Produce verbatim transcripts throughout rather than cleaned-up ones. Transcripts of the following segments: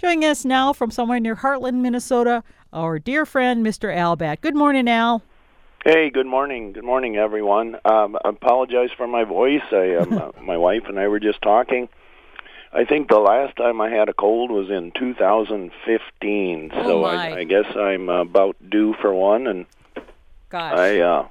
Joining us now from somewhere near Heartland, Minnesota, our dear friend, Mister Al Batt. Good morning, Al. Hey, good morning. Good morning, everyone. Um, I apologize for my voice. I, um, my wife and I were just talking. I think the last time I had a cold was in two thousand fifteen, oh so I, I guess I'm about due for one, and Gosh. I uh,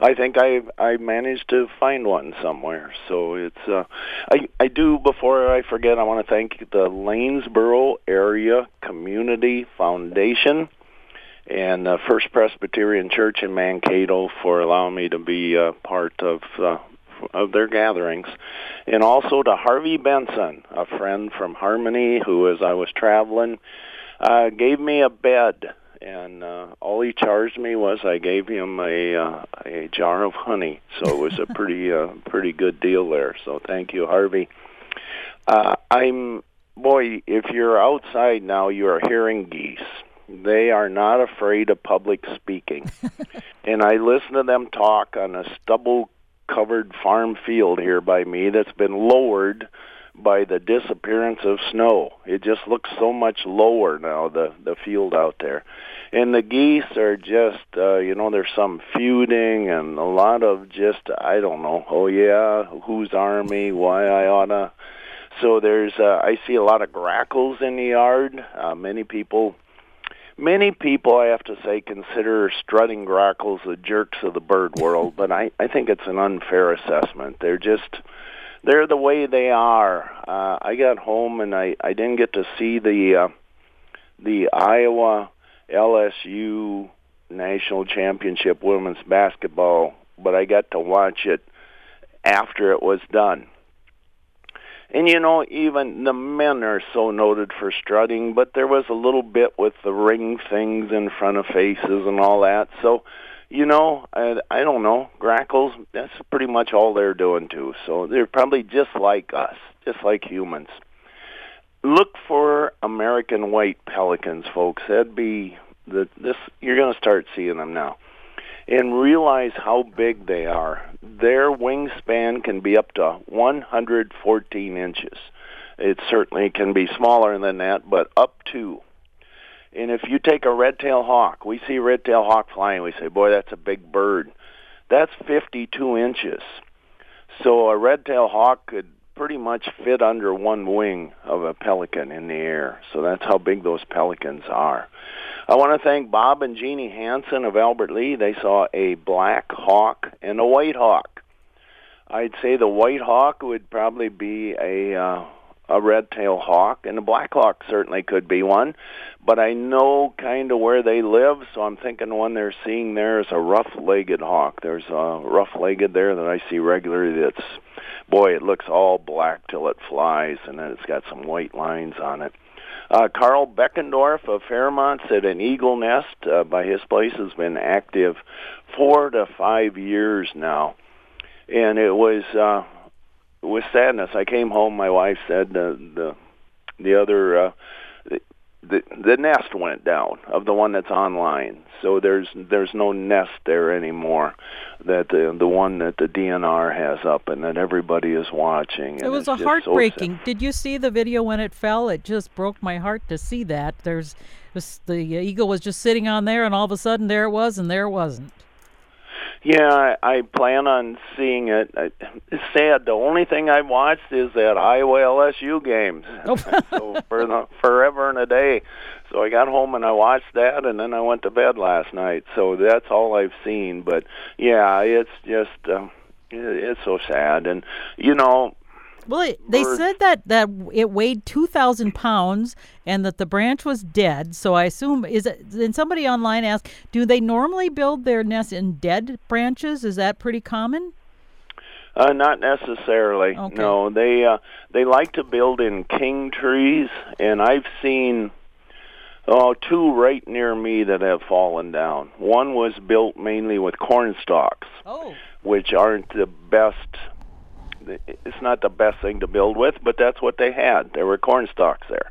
I think I I managed to find one somewhere. So it's uh, I I do before I forget, I want to thank the Lanesboro Area Community Foundation and uh, First Presbyterian Church in Mankato for allowing me to be a uh, part of. Uh, of their gatherings, and also to Harvey Benson, a friend from Harmony, who, as I was traveling, uh, gave me a bed, and uh, all he charged me was I gave him a uh, a jar of honey, so it was a pretty uh, pretty good deal there, so thank you, Harvey. Uh, I'm, boy, if you're outside now, you are hearing geese. They are not afraid of public speaking, and I listen to them talk on a stubble covered farm field here by me that's been lowered by the disappearance of snow. It just looks so much lower now, the the field out there. And the geese are just, uh, you know, there's some feuding and a lot of just, I don't know, oh yeah, whose army, why I oughta. So there's, uh, I see a lot of grackles in the yard. Uh, many people Many people, I have to say, consider strutting grackles the jerks of the bird world, but I, I think it's an unfair assessment. They're just, they're the way they are. Uh, I got home and I, I didn't get to see the uh, the Iowa L S U National Championship women's basketball, but I got to watch it after it was done. And, you know, even the men are so noted for strutting, but there was a little bit with the ring things in front of faces and all that. So, you know, I, I don't know, grackles, that's pretty much all they're doing too. So they're probably just like us, just like humans. Look for American white pelicans, folks. That'd be, the, this. You're going to start seeing them now. And realize how big they are. Their wingspan can be up to one hundred fourteen inches. It certainly can be smaller than that, but up to. And if you take a red-tailed hawk, we see red-tailed hawk flying, we say, boy, that's a big bird. That's fifty-two inches. So a red-tailed hawk could pretty much fit under one wing of a pelican in the air. So that's how big those pelicans are. I want to thank Bob and Jeannie Hansen of Albert Lea. They saw a black hawk and a white hawk. I'd say the white hawk would probably be a uh, a red-tailed hawk, and the black hawk certainly could be one. But I know kind of where they live, so I'm thinking one they're seeing there is a rough-legged hawk. There's a rough-legged there that I see regularly that's, boy, it looks all black till it flies, and then it's got some white lines on it. Uh, Carl Beckendorf of Fairmont said an eagle nest uh, by his place has been active four to five years now. And it was uh, with sadness. I came home, my wife said the the, the other, uh, the, the nest went down of the one that's online. So there's there's no nest there anymore, that the, the one that the D N R has up and that everybody is watching. It was a heartbreaking. So did you see the video when it fell? It just broke my heart to see that. There's was, the eagle was just sitting on there, and all of a sudden there it was, and there it wasn't. Yeah, I, I plan on seeing it. I, it's sad. The only thing I've watched is that Iowa L S U games. Oh. So for the, forever and a day. So I got home and I watched that, and then I went to bed last night. So that's all I've seen. But, yeah, it's just, uh, it's so sad. And, you know. Well, it, they birds, said that, that it weighed two thousand pounds and that the branch was dead. So I assume, is it, then somebody online asked, do they normally build their nests in dead branches? Is that pretty common? Uh, not necessarily. Okay. No, they uh, they like to build in king trees, and I've seen oh, two right near me that have fallen down. One was built mainly with corn stalks, oh. which aren't the best. It's not the best thing to build with, but that's what they had. There were corn stalks there.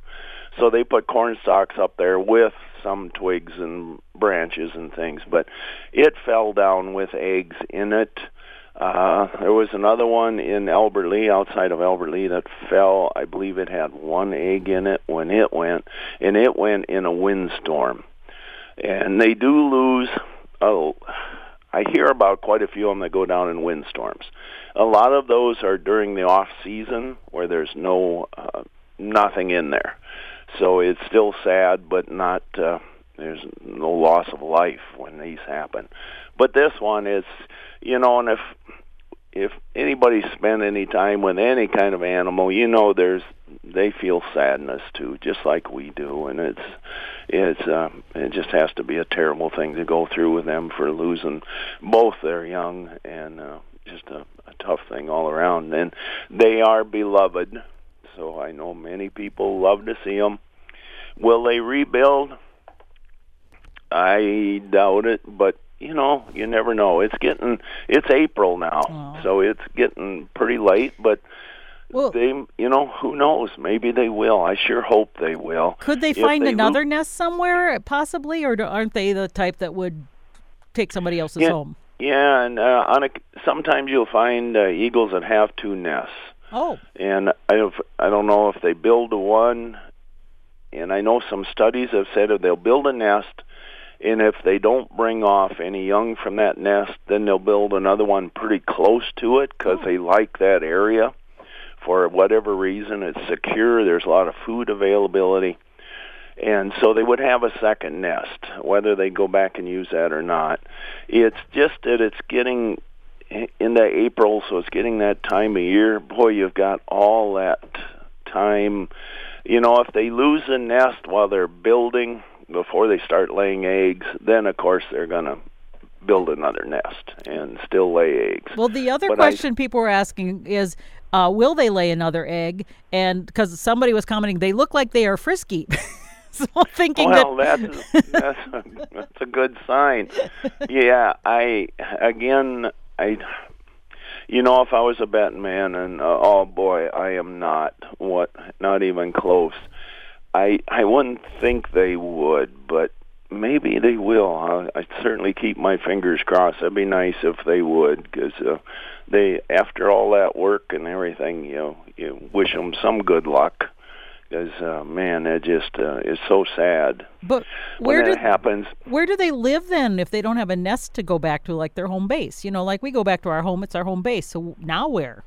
So they put corn stalks up there with some twigs and branches and things, but it fell down with eggs in it. Uh, there was another one in Albert Lea, outside of Albert Lea, that fell. I believe it had one egg in it when it went, and it went in a windstorm. And they do lose, oh, I hear about quite a few of them that go down in windstorms. A lot of those are during the off-season where there's no, uh, nothing in there. So it's still sad, but not, uh, there's no loss of life when these happen. But this one is, you know, and if if anybody spent any time with any kind of animal, you know, there's they feel sadness too, just like we do, and it's it's uh, it just has to be a terrible thing to go through with them for losing both their young, and uh, just a, a tough thing all around. And they are beloved, so I know many people love to see them. Will they rebuild? I doubt it, but you know, you never know. It's getting, it's April now, oh. so it's getting pretty late, but well, they, you know, who knows? Maybe they will. I sure hope they will. Could they if find they another lo- nest somewhere, possibly, or aren't they the type that would take somebody else's yeah, home? Yeah, and uh, on a, sometimes you'll find uh, eagles that have two nests. Oh. And I, I don't know if they build one, and I know some studies have said if they'll build a nest, and if they don't bring off any young from that nest, then they'll build another one pretty close to it because oh. they like that area. For whatever reason, it's secure. There's a lot of food availability. And so they would have a second nest, whether they go back and use that or not. It's just that it's getting into April, so it's getting that time of year. Boy, you've got all that time. You know, if they lose a nest while they're building, before they start laying eggs, then, of course, they're going to build another nest and still lay eggs. Well, the other but question I, people were asking is, uh, will they lay another egg? And because somebody was commenting, they look like they are frisky. so I'm thinking well, that... that's, that's, a, that's a good sign. Yeah, I, again, I... You know, if I was a betting man, and uh, oh, boy, I am not, what, not even close. I, I wouldn't think they would, but maybe they will. I'll, I'd certainly keep my fingers crossed. It'd be nice if they would, because uh, they, after all that work and everything, you know, you wish them some good luck. Because uh, man, that just uh, is so sad. But where when that do, happens? Where do they live then if they don't have a nest to go back to, like their home base? You know, like we go back to our home; it's our home base. So now where?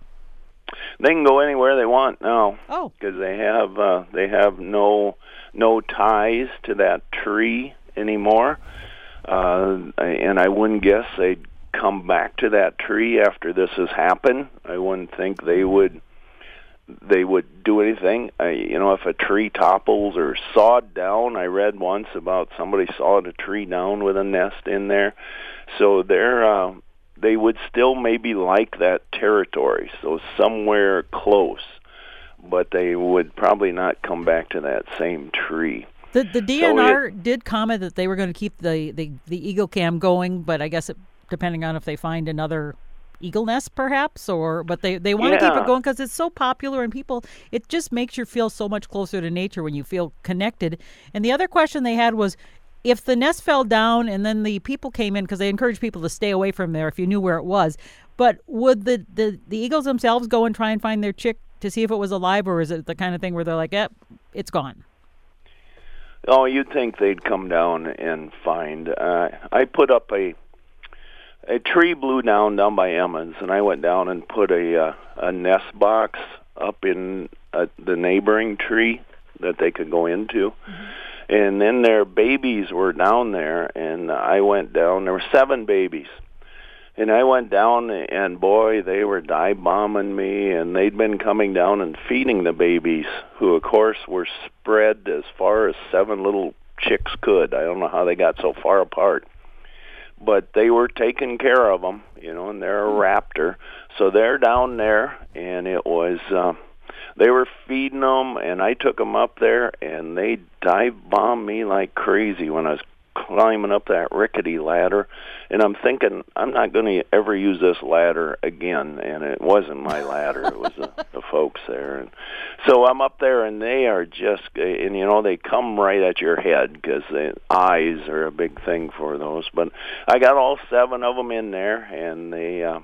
They can go anywhere they want now. Oh, because they have uh, they have no no ties to that tree anymore, uh, and I wouldn't guess they'd come back to that tree after this has happened. I wouldn't think they would they would do anything. I, you know, if a tree topples or sawed down, I read once about somebody sawed a tree down with a nest in there, so they're. Uh, They would still maybe like that territory, so somewhere close, but they would probably not come back to that same tree. The, the D N R so it, did comment that they were going to keep the, the, the eagle cam going, but I guess it, depending on if they find another eagle nest perhaps, or but they, they want to yeah. keep it going because it's so popular and people, it just makes you feel so much closer to nature when you feel connected. And the other question they had was, if the nest fell down and then the people came in, because they encourage people to stay away from there if you knew where it was, but would the, the, the eagles themselves go and try and find their chick to see if it was alive, or is it the kind of thing where they're like, eh, it's gone? Oh, you'd think they'd come down and find. Uh, I put up a a tree blew down down by Emmons, and I went down and put a, uh, a nest box up in uh, the neighboring tree that they could go into. Mm-hmm. And then their babies were down there, and I went down. There were seven babies. And I went down, and boy, they were dive-bombing me, and they'd been coming down and feeding the babies, who, of course, were spread as far as seven little chicks could. I don't know how they got so far apart. But they were taking care of them, you know, and they're a raptor. So they're down there, and it was... Uh, They were feeding them, and I took them up there, and they dive-bombed me like crazy when I was climbing up that rickety ladder. And I'm thinking, I'm not going to ever use this ladder again. And it wasn't my ladder. It was the, the folks there. And so I'm up there, and they are just, and, you know, they come right at your head because the eyes are a big thing for those. But I got all seven of them in there, and they... Uh,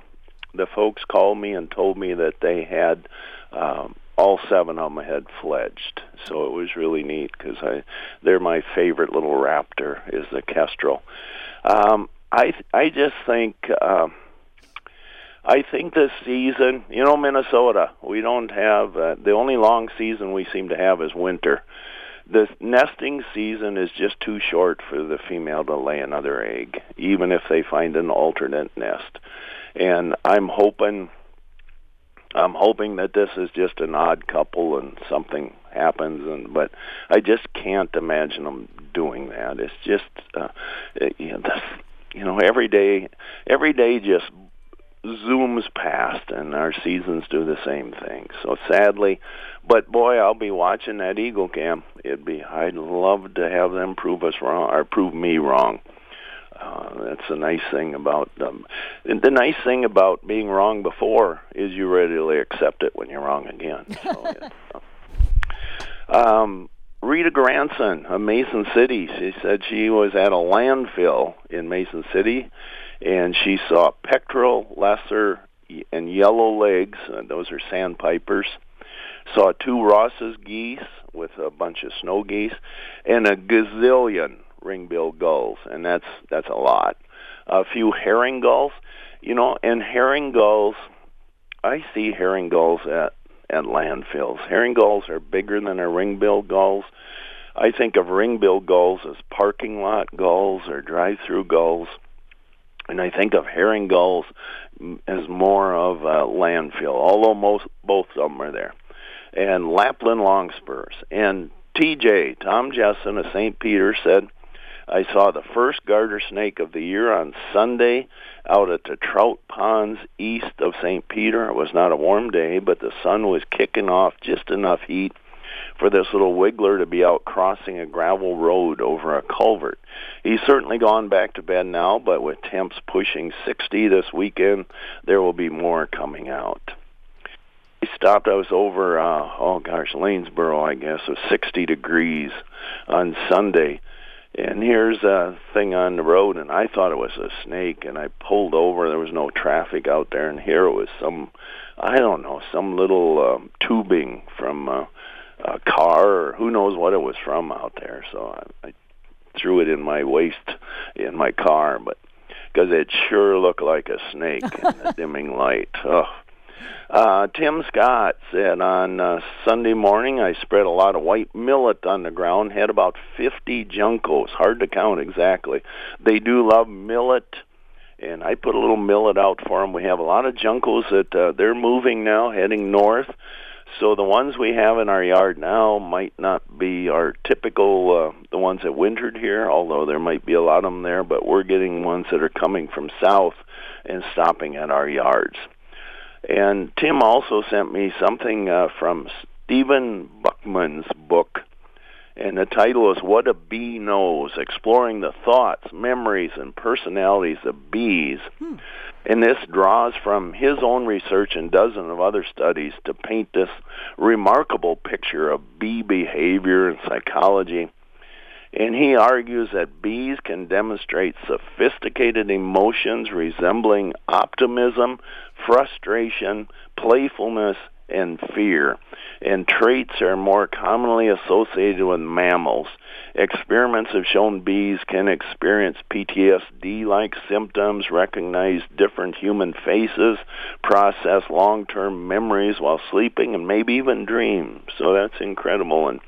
the folks called me and told me that they had um, all seven of them had fledged. So it was really neat because I, they're my favorite little raptor is the kestrel. Um, I I just think um, I think this season, you know, Minnesota, we don't have uh, the only long season we seem to have is winter. The nesting season is just too short for the female to lay another egg, even if they find an alternate nest. And I'm hoping, I'm hoping that this is just an odd couple and something happens. And but I just can't imagine them doing that. It's just, uh, it, you know, this, you know, every day, every day just zooms past, and our seasons do the same thing. So sadly, but boy, I'll be watching that Eagle Cam. It'd be, I'd love to have them prove us wrong or prove me wrong. Uh, that's the nice thing about them. And the nice thing about being wrong before is you readily accept it when you're wrong again. So, yeah. um, Rita Granson of Mason City, she said she was at a landfill in Mason City, and she saw pectoral, lesser, and yellow legs, and those are sandpipers. Saw two Ross's geese with a bunch of snow geese, and a gazillion ring-billed gulls, and that's that's a lot. A few herring gulls, you know, and herring gulls, I see herring gulls at, at landfills. Herring gulls are bigger than a ring-billed gulls. I think of ring-billed gulls as parking lot gulls or drive-through gulls. And I think of herring gulls as more of a landfill, although most, both of them are there. And Lapland longspurs. And T J, Tom Jessen of Saint Peter, said, I saw the first garter snake of the year on Sunday out at the trout ponds east of Saint Peter. It was not a warm day, but the sun was kicking off just enough heat for this little wiggler to be out crossing a gravel road over a culvert. He's certainly gone back to bed now, but with temps pushing sixty this weekend, there will be more coming out. I stopped, I was over, uh, oh gosh, Lanesboro, I guess, was sixty degrees on Sunday. And here's a thing on the road, and I thought it was a snake, and I pulled over. There was no traffic out there, and here it was some, I don't know, some little um, tubing from... Uh, a car, or who knows what it was from out there. So I, I threw it in my waist in my car, but because it sure looked like a snake in the dimming light. Oh. Uh, Tim Scott said on uh, Sunday morning, I spread a lot of white millet on the ground, had about fifty juncos, hard to count exactly. They do love millet, and I put a little millet out for them. We have a lot of juncos that uh, they're moving now, heading north. So the ones we have in our yard now might not be our typical, uh, the ones that wintered here, although there might be a lot of them there, but we're getting ones that are coming from south and stopping at our yards. And Tim also sent me something uh, from Stephen Buckman's book, and the title is What a Bee Knows, Exploring the Thoughts, Memories, and Personalities of Bees. Hmm. And this draws from his own research and dozens of other studies to paint this remarkable picture of bee behavior and psychology. And he argues that bees can demonstrate sophisticated emotions resembling optimism, frustration, playfulness, and fear. And traits are more commonly associated with mammals. Experiments have shown bees can experience P T S D-like symptoms, recognize different human faces, process long-term memories while sleeping, and maybe even dream. So that's incredible. And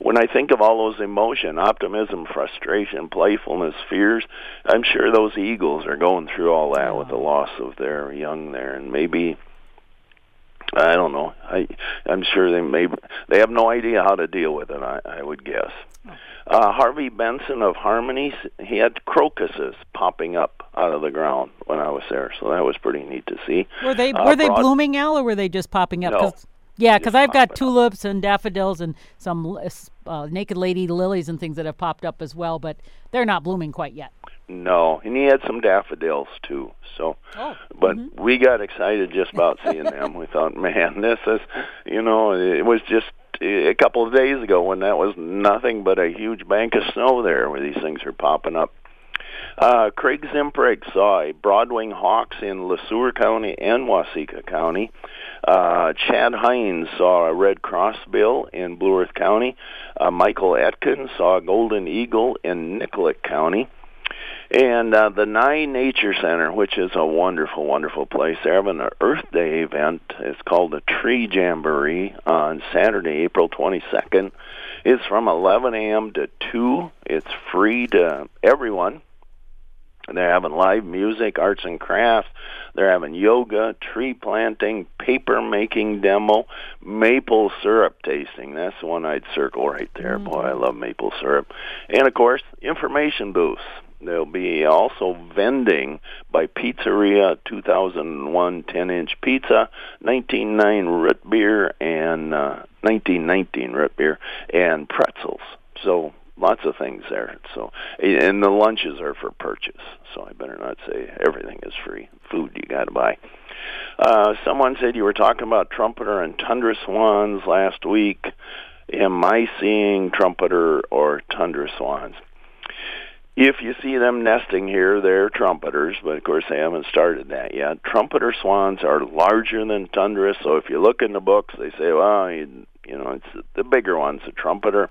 when I think of all those emotions, optimism, frustration, playfulness, fears, I'm sure those eagles are going through all that with the loss of their young there. And maybe... I don't know. I, I'm sure they may. They have no idea how to deal with it, I, I would guess. Uh, Harvey Benson of Harmony, he had crocuses popping up out of the ground when I was there, so that was pretty neat to see. Were they uh, were they broad, blooming, Al, or were they just popping up? No, Cause, yeah, because I've got tulips up and daffodils and some uh, naked lady lilies and things that have popped up as well, but they're not blooming quite yet. No, and he had some daffodils, too. So, oh, but mm-hmm. we got excited just about seeing them. We thought, man, this is, you know, it was just a couple of days ago when that was nothing but a huge bank of snow there where these things are popping up. Uh, Craig Zimprig saw a broadwing hawks in LeSueur County and Waseca County. Uh, Chad Hines saw a red crossbill in Blue Earth County. Uh, Michael Atkins saw a golden eagle in Nicollet County. And uh, the Nye Nature Center, which is a wonderful, wonderful place, they're having an Earth Day event. It's called the Tree Jamboree on Saturday, April twenty-second. It's from eleven a.m. to two. It's free to everyone. They're having live music, arts and crafts. They're having yoga, tree planting, paper making demo, maple syrup tasting. That's the one I'd circle right there. Mm-hmm. Boy, I love maple syrup. And, of course, information booths. There'll be also vending by Pizzeria two thousand one ten-inch pizza, nineteen oh nine root beer, and uh, nineteen nineteen root beer, and pretzels. So lots of things there. So, and the lunches are for purchase. So I better not say everything is free. Food you got to buy. Uh, someone said you were talking about trumpeter and tundra swans last week. Am I seeing trumpeter or tundra swans? If you see them nesting here, they're trumpeters, but of course they haven't started that yet. Trumpeter swans are larger than tundra, so if you look in the books, they say, well, you, you know, it's the bigger one's a trumpeter.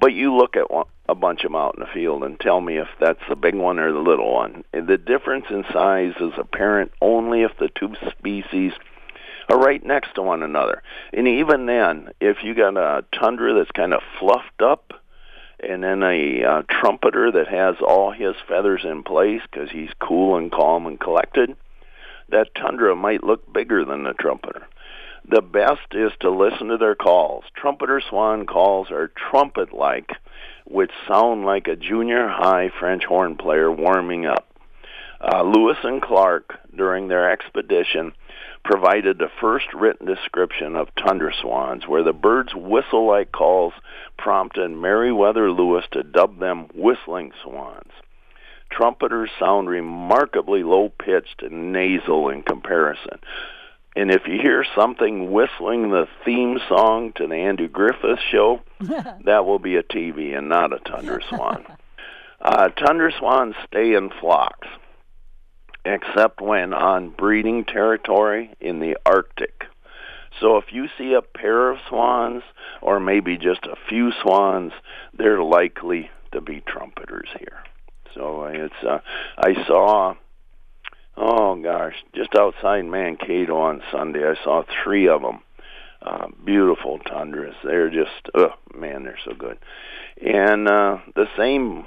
But you look at one, a bunch of them out in the field and tell me if that's the big one or the little one. The difference in size is apparent only if the two species are right next to one another. And even then, if you got a tundra that's kind of fluffed up, and then a uh, trumpeter that has all his feathers in place because he's cool and calm and collected, that tundra might look bigger than the trumpeter. The best is to listen to their calls. Trumpeter swan calls are trumpet-like, which sound like a junior high French horn player warming up. Uh, Lewis and Clark, during their expedition, provided the first written description of tundra swans, where the birds' whistle-like calls prompted Meriwether Lewis to dub them whistling swans. Trumpeters sound remarkably low-pitched and nasal in comparison. And if you hear something whistling the theme song to the Andy Griffith Show, that will be a T V and not a tundra swan. Uh, tundra swans stay in flocks, except when on breeding territory in the Arctic. So if you see a pair of swans, or maybe just a few swans, they're likely to be trumpeters here. So it's uh, I saw, oh gosh, just outside Mankato on Sunday, I saw three of them. Uh, beautiful tundras. They're just, oh man, they're so good. And uh, the same...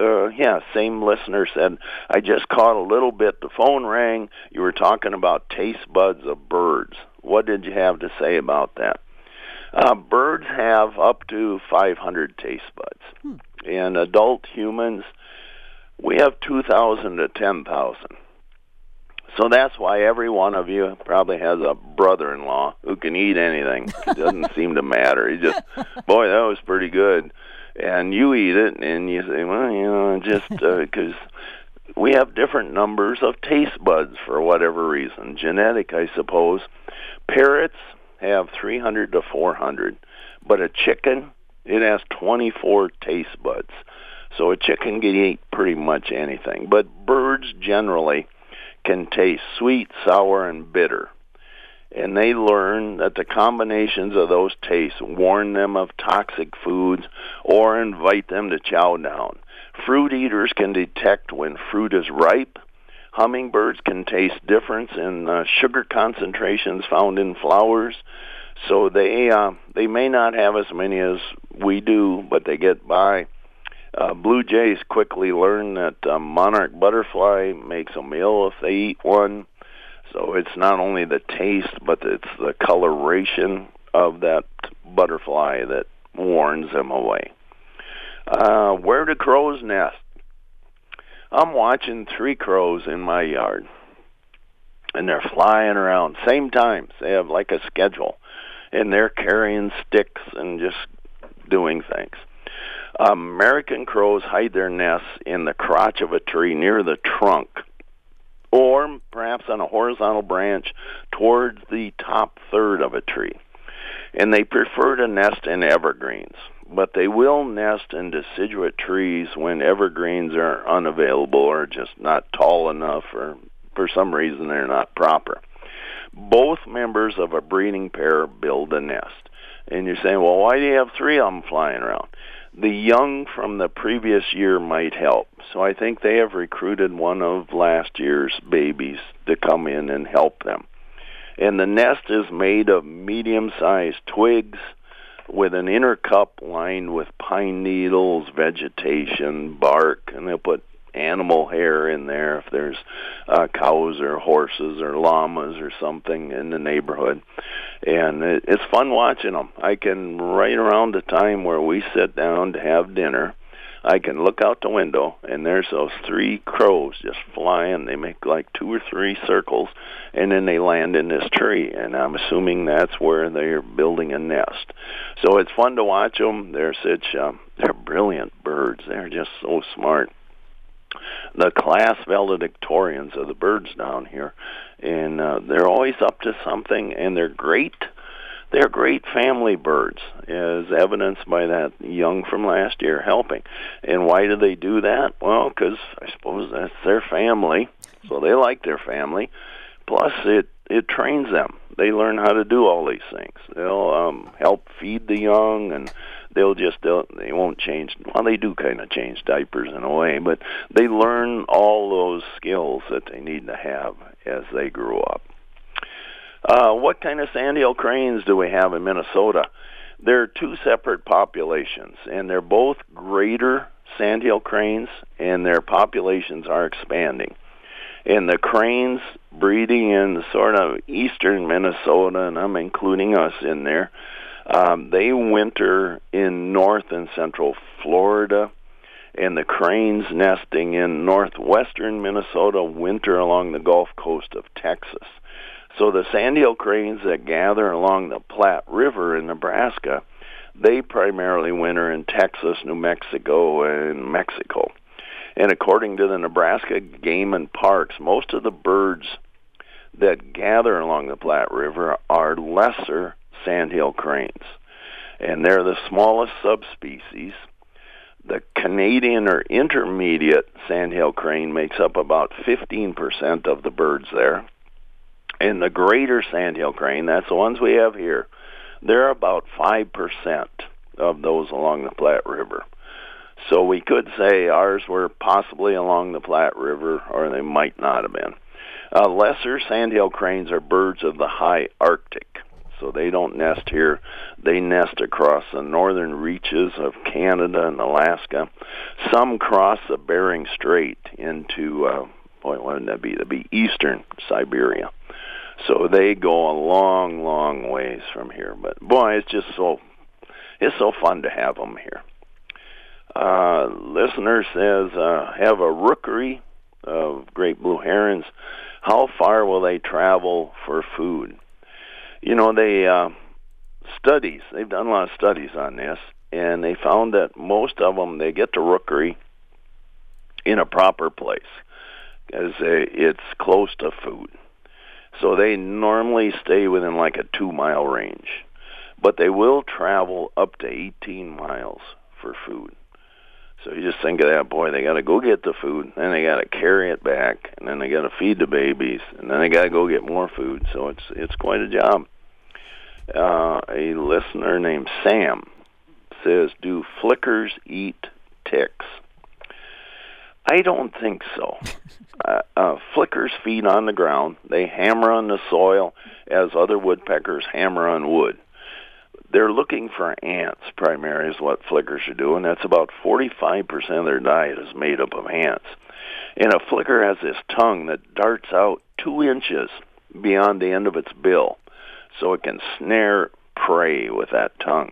Uh, yeah, same listener said, I just caught a little bit. The phone rang. You were talking about taste buds of birds. What did you have to say about that? Uh, birds have up to five hundred taste buds. Hmm. And adult humans, we have two thousand to ten thousand. So that's why every one of you probably has a brother-in-law who can eat anything. It doesn't seem to matter. He just, boy, that was pretty good. And you eat it, and you say, well, you know, just because uh, we have different numbers of taste buds for whatever reason. Genetic, I suppose. Parrots have three hundred to four hundred, but a chicken, it has twenty-four taste buds. So a chicken can eat pretty much anything. But birds generally can taste sweet, sour, and bitter. And they learn that the combinations of those tastes warn them of toxic foods or invite them to chow down. Fruit eaters can detect when fruit is ripe. Hummingbirds can taste difference in uh, sugar concentrations found in flowers. So they uh, they may not have as many as we do, but they get by. Uh, blue jays quickly learn that uh, monarch butterfly makes them ill if they eat one. So it's not only the taste, but it's the coloration of that butterfly that warns them away. Uh, where do crows nest? I'm watching three crows in my yard, and they're flying around. Same time, they have like a schedule, and they're carrying sticks and just doing things. American crows hide their nests in the crotch of a tree near the trunk, or perhaps on a horizontal branch towards the top third of a tree. And they prefer to nest in evergreens. but they will nest in deciduous trees when evergreens are unavailable or just not tall enough, or for some reason they're not proper. Both members of a breeding pair build a nest. And you're saying, well, why do you have three of them flying around? The young from the previous year might help. So I think they have recruited one of last year's babies to come in and help them. And the nest is made of medium-sized twigs with an inner cup lined with pine needles, vegetation, bark, and they'll put animal hair in there if there's uh, cows or horses or llamas or something in the neighborhood. And it, it's fun watching them. I can, right around the time where we sit down to have dinner, I can look out the window, and there's those three crows just flying. They make like two or three circles, and then they land in this tree, and I'm assuming that's where they're building a nest. So it's fun to watch them. They're such, um, they're brilliant birds. They're just so smart. The class valedictorians are the birds down here, and uh, they're always up to something, and they're great. They're great family birds, as evidenced by that young from last year helping. And why do they do that? Well, because I suppose that's their family, so they like their family. Plus, it, it trains them. They learn how to do all these things. They'll um, help feed the young, and they'll just, they'll, they won't change, well, they do kind of change diapers in a way, but they learn all those skills that they need to have as they grow up. Uh, what kind of sandhill cranes do we have in Minnesota? There are two separate populations, and they're both greater sandhill cranes, and their populations are expanding. And the cranes breeding in sort of eastern Minnesota, and I'm including us in there, um, they winter in north and central Florida, and the cranes nesting in northwestern Minnesota winter along the Gulf Coast of Texas. So the sandhill cranes that gather along the Platte River in Nebraska, they primarily winter in Texas, New Mexico, and Mexico. And according to the Nebraska Game and Parks, most of the birds that gather along the Platte River are lesser sandhill cranes. And they're the smallest subspecies. The Canadian or intermediate sandhill crane makes up about fifteen percent of the birds there. And the greater sandhill crane, that's the ones we have here, they're about five percent of those along the Platte River. So we could say ours were possibly along the Platte River, or they might not have been. Uh, lesser sandhill cranes are birds of the high Arctic, so they don't nest here. They nest across the northern reaches of Canada and Alaska. Some cross the Bering Strait into, uh, boy, what would that be? That'd be eastern Siberia. So they go a long, long ways from here. But, boy, it's just so it's so fun to have them here. Uh, listener says, uh, have a rookery of great blue herons. How far will they travel for food? You know, they uh, studies, they've done a lot of studies on this, and they found that most of them, they get to rookery in a proper place, because it's close to food. So they normally stay within like a two-mile range. But they will travel up to eighteen miles for food. So you just think of that, boy, they got to go get the food, then they got to carry it back, and then they got to feed the babies, and then they got to go get more food. So it's it's quite a job. Uh, a listener named Sam says, do flickers eat ticks? I don't think so. Uh, uh, flickers feed on the ground. They hammer on the soil as other woodpeckers hammer on wood. They're looking for ants, primarily, is what flickers are doing. That's about forty-five percent of their diet is made up of ants. And a flicker has this tongue that darts out two inches beyond the end of its bill, so it can snare prey with that tongue.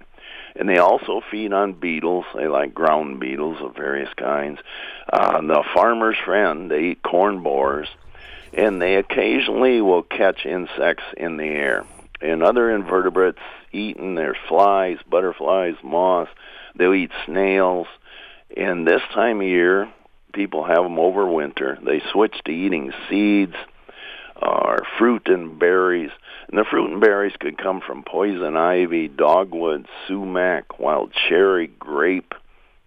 And they also feed on beetles. They like ground beetles of various kinds. Uh, the farmer's friend, they eat corn borers. And they occasionally will catch insects in the air. And other invertebrates eaten, there's flies, butterflies, moths. They'll eat snails. And this time of year, people have them over winter. They switch to eating seeds. are fruit and berries. And the fruit and berries could come from poison ivy, dogwood, sumac, wild cherry, grape,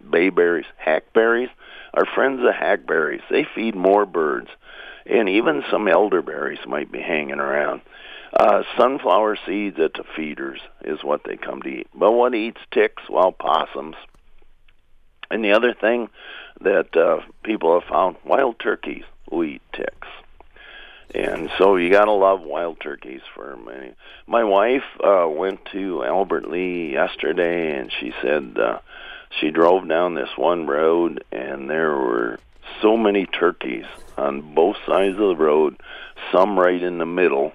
bayberries. Hackberries are friends of hackberries. They feed more birds. And even some elderberries might be hanging around. Uh, sunflower seeds at the feeders is what they come to eat. But what eats ticks? Well, possums. And the other thing that uh, people have found, wild turkeys will eat ticks. And so you got to love wild turkeys for many. My wife uh, went to Albert Lea yesterday, and she said uh, she drove down this one road, and there were so many turkeys on both sides of the road, some right in the middle.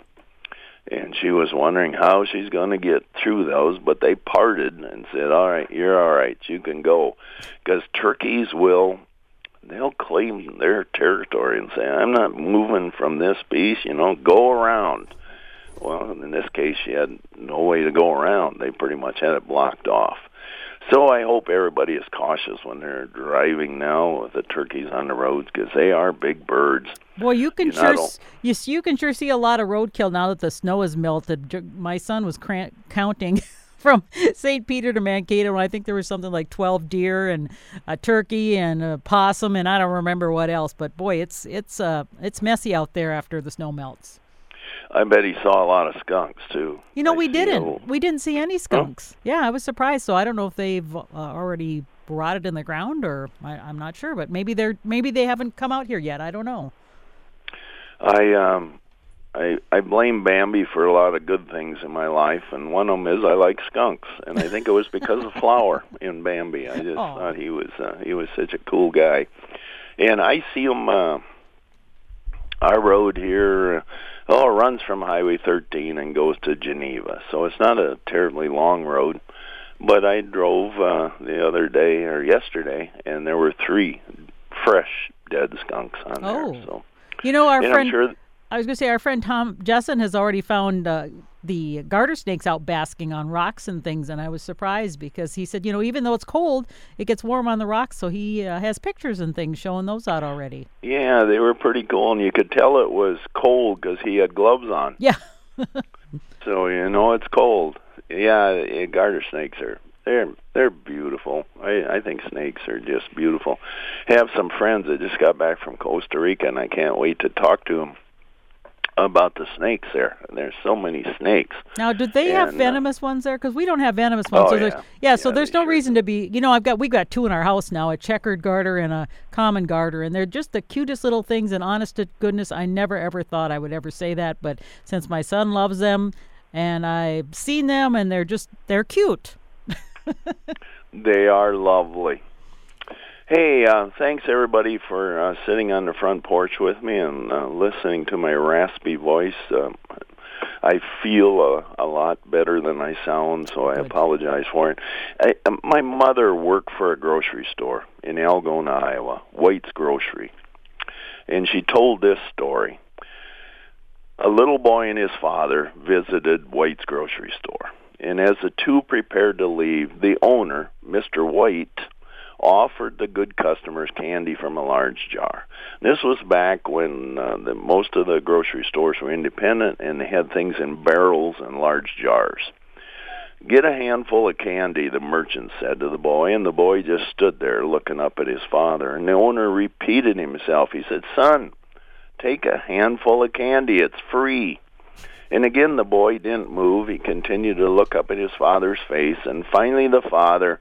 And she was wondering how she's going to get through those, but they parted and said, all right, you're all right, you can go. Because turkeys will, they'll claim their territory and say, I'm not moving from this piece, you know, go around. Well, in this case, she had no way to go around. They pretty much had it blocked off. So I hope everybody is cautious when they're driving now with the turkeys on the roads, because they are big birds. Well, you can you sure you, you can sure see a lot of roadkill now that the snow has melted. My son was cr- counting from Saint Peter to Mankato, and I think there was something like twelve deer and a turkey and a possum, and I don't remember what else. But boy, it's it's uh it's messy out there after the snow melts. I bet he saw a lot of skunks, too. You know, I we didn't. Little... We didn't see any skunks. Oh. Yeah, I was surprised. So I don't know if they've uh, already rotted in the ground, or I, I'm not sure. But maybe they're maybe they haven't come out here yet. I don't know. I um, I I blame Bambi for a lot of good things in my life, and one of them is I like skunks, and I think it was because of Flower in Bambi. I just oh. thought he was uh, he was such a cool guy, and I see him. Uh, our road here. Uh, Oh, it runs from Highway thirteen and goes to Geneva, so it's not a terribly long road. But I drove uh, the other day or yesterday, and there were three fresh dead skunks on oh. there. So, you know, our and friend. I'm sure th- I was going to say our friend Tom Jessen has already found uh, the garter snakes out basking on rocks and things, and I was surprised because he said, you know, even though it's cold, it gets warm on the rocks, so he uh, has pictures and things showing those out already. Yeah, they were pretty cool, and you could tell it was cold because he had gloves on. Yeah. So, you know, it's cold. Yeah, garter snakes are They're they're beautiful. I, I think snakes are just beautiful. I have some friends that just got back from Costa Rica, and I can't wait to talk to them about the snakes there. There's so many snakes. Now, do they and, have venomous uh, ones there? Because we don't have venomous ones. Oh, so yeah. yeah, so yeah, there's no sure. reason to be, you know, I've got, we've got two in our house now, a checkered garter and a common garter, and they're just the cutest little things, and honest to goodness, I never, ever thought I would ever say that, but since my son loves them, and I've seen them, and they're just, they're cute. They are lovely. Hey, uh, thanks, everybody, for uh, sitting on the front porch with me and uh, listening to my raspy voice. Uh, I feel a, a lot better than I sound, so I apologize for it. I, uh, my mother worked for a grocery store in Algona, Iowa, White's Grocery, and she told this story. A little boy and his father visited White's Grocery store, and as the two prepared to leave, the owner, Mister White, offered the good customers candy from a large jar. This was back when uh, the, most of the grocery stores were independent, and they had things in barrels and large jars. Get a handful of candy, the merchant said to the boy, and the boy just stood there looking up at his father. And the owner repeated himself. He said, son, take a handful of candy. It's free. And again, the boy didn't move. He continued to look up at his father's face, and finally the father,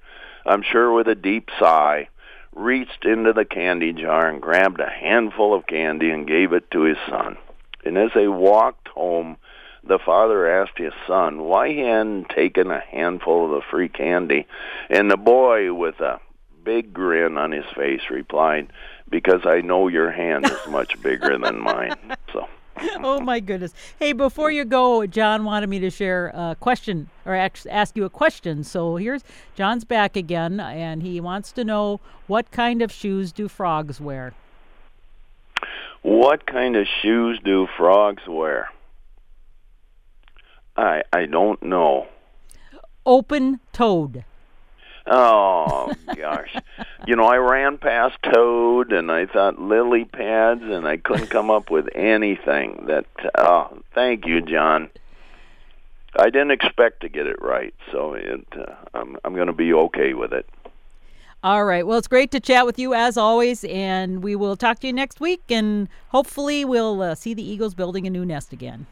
I'm sure with a deep sigh, reached into the candy jar and grabbed a handful of candy and gave it to his son. And as they walked home, the father asked his son why he hadn't taken a handful of the free candy. And the boy, with a big grin on his face, replied, because I know your hand is much bigger than mine. So. Oh, my goodness. Hey, before you go, John wanted me to share a question or ask you a question. So here's John's back again, and he wants to know, what kind of shoes do frogs wear? What kind of shoes do frogs wear? I I don't know. Open-toed. Oh, gosh. you know, I ran past Toad, and I thought lily pads, and I couldn't come up with anything. That uh, thank you, John. I didn't expect to get it right, so it, uh, I'm, I'm going to be okay with it. All right. Well, it's great to chat with you, as always, and we will talk to you next week, and hopefully we'll uh, see the eagles building a new nest again.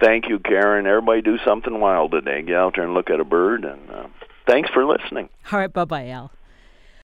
Thank you, Karen. Everybody do something wild today. Get out there and look at a bird, and uh, thanks for listening. All right. Bye-bye, Al.